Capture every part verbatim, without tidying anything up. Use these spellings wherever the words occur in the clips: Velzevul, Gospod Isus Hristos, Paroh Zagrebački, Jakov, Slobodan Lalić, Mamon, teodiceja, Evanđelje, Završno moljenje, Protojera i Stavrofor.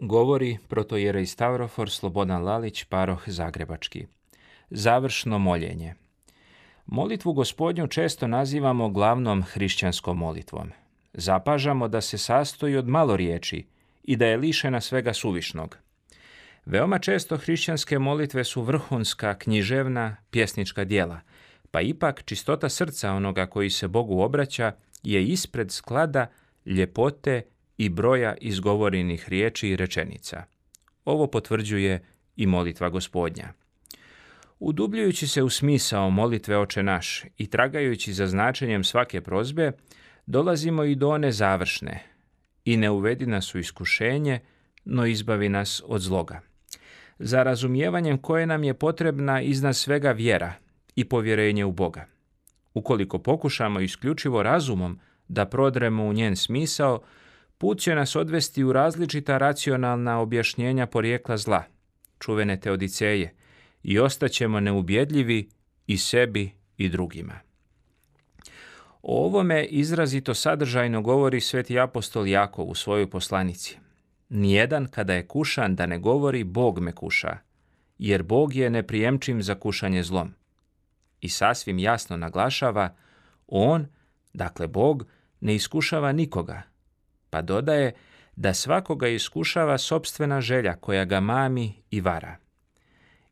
Govori Protojera i Stavrofor, Slobodan Lalić, Paroh Zagrebački. Završno moljenje. Molitvu Gospodnju često nazivamo glavnom hrišćanskom molitvom. Zapažamo da se sastoji od malo riječi i da je lišena svega suvišnog. Veoma često hrišćanske molitve su vrhunska, književna, pjesnička djela, pa ipak čistota srca onoga koji se Bogu obraća je ispred sklada, ljepote i broja izgovorenih riječi i rečenica. Ovo potvrđuje i molitva Gospodnja. Udubljujući se u smisao molitve Oče naš i tragajući za značenjem svake prozbe, dolazimo i do one završne. I ne uvedi nas u iskušenje, no izbavi nas od zloga. Za razumijevanjem koje nam je potrebna iznad svega vjera i povjerenje u Boga. Ukoliko pokušamo isključivo razumom da prodremo u njen smisao, put će nas odvesti u različita racionalna objašnjenja porijekla zla, čuvene teodiceje, i ostaćemo neubjedljivi i sebi i drugima. O ovome izrazito sadržajno govori sveti apostol Jakov u svojoj poslanici. Nijedan kada je kušan da ne govori Bog me kuša, jer Bog je neprijemčiv za kušanje zlom. I sasvim jasno naglašava, on, dakle Bog, ne iskušava nikoga, pa dodaje da svakoga iskušava sopstvena želja koja ga mami i vara.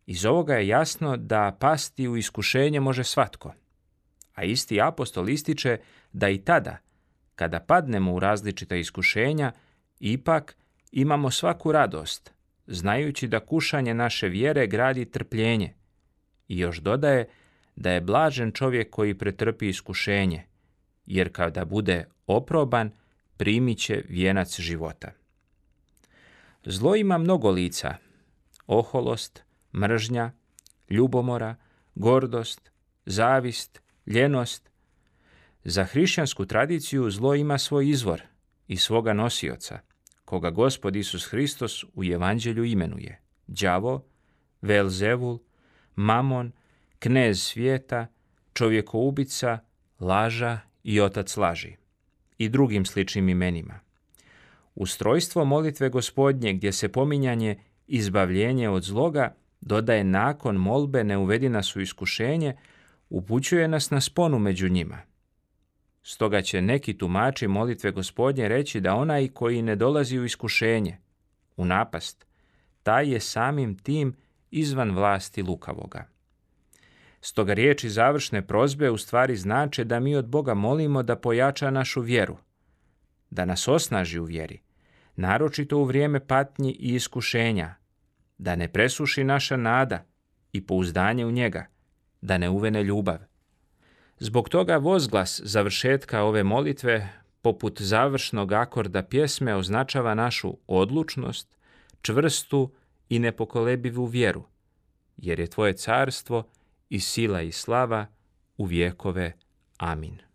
Iz ovoga je jasno da pasti u iskušenje može svatko, a isti apostol ističe da i tada, kada padnemo u različita iskušenja, ipak imamo svaku radost, znajući da kušanje naše vjere gradi trpljenje. I još dodaje da je blažen čovjek koji pretrpi iskušenje, jer kada bude oproban, primit će vijenac života. Zlo ima mnogo lica, oholost, mržnja, ljubomora, gordost, zavist, ljenost. Za hrišćansku tradiciju zlo ima svoj izvor i svoga nosioca, koga Gospod Isus Hristos u Evanđelju imenuje đavo, Velzevul, Mamon, knez svijeta, čovjekoubica, laža i otac laži i drugim sličnim imenima. Ustrojstvo molitve Gospodnje, gdje se pominjanje izbavljenje od zloga dodaje nakon molbe ne uvedi nas u iskušenje, upućuje nas na sponu među njima. Stoga će neki tumači molitve Gospodnje reći da onaj koji ne dolazi u iskušenje, u napast, taj je samim tim izvan vlasti lukavoga. Stoga riječi završne prozbe u stvari znače da mi od Boga molimo da pojača našu vjeru, da nas osnaži u vjeri, naročito u vrijeme patnji i iskušenja, da ne presuši naša nada i pouzdanje u njega, da ne uvene ljubav. Zbog toga vozglas završetka ove molitve, poput završnog akorda pjesme, označava našu odlučnost, čvrstu i nepokolebivu vjeru, jer je tvoje carstvo i sila i slava u vjekove. Amin.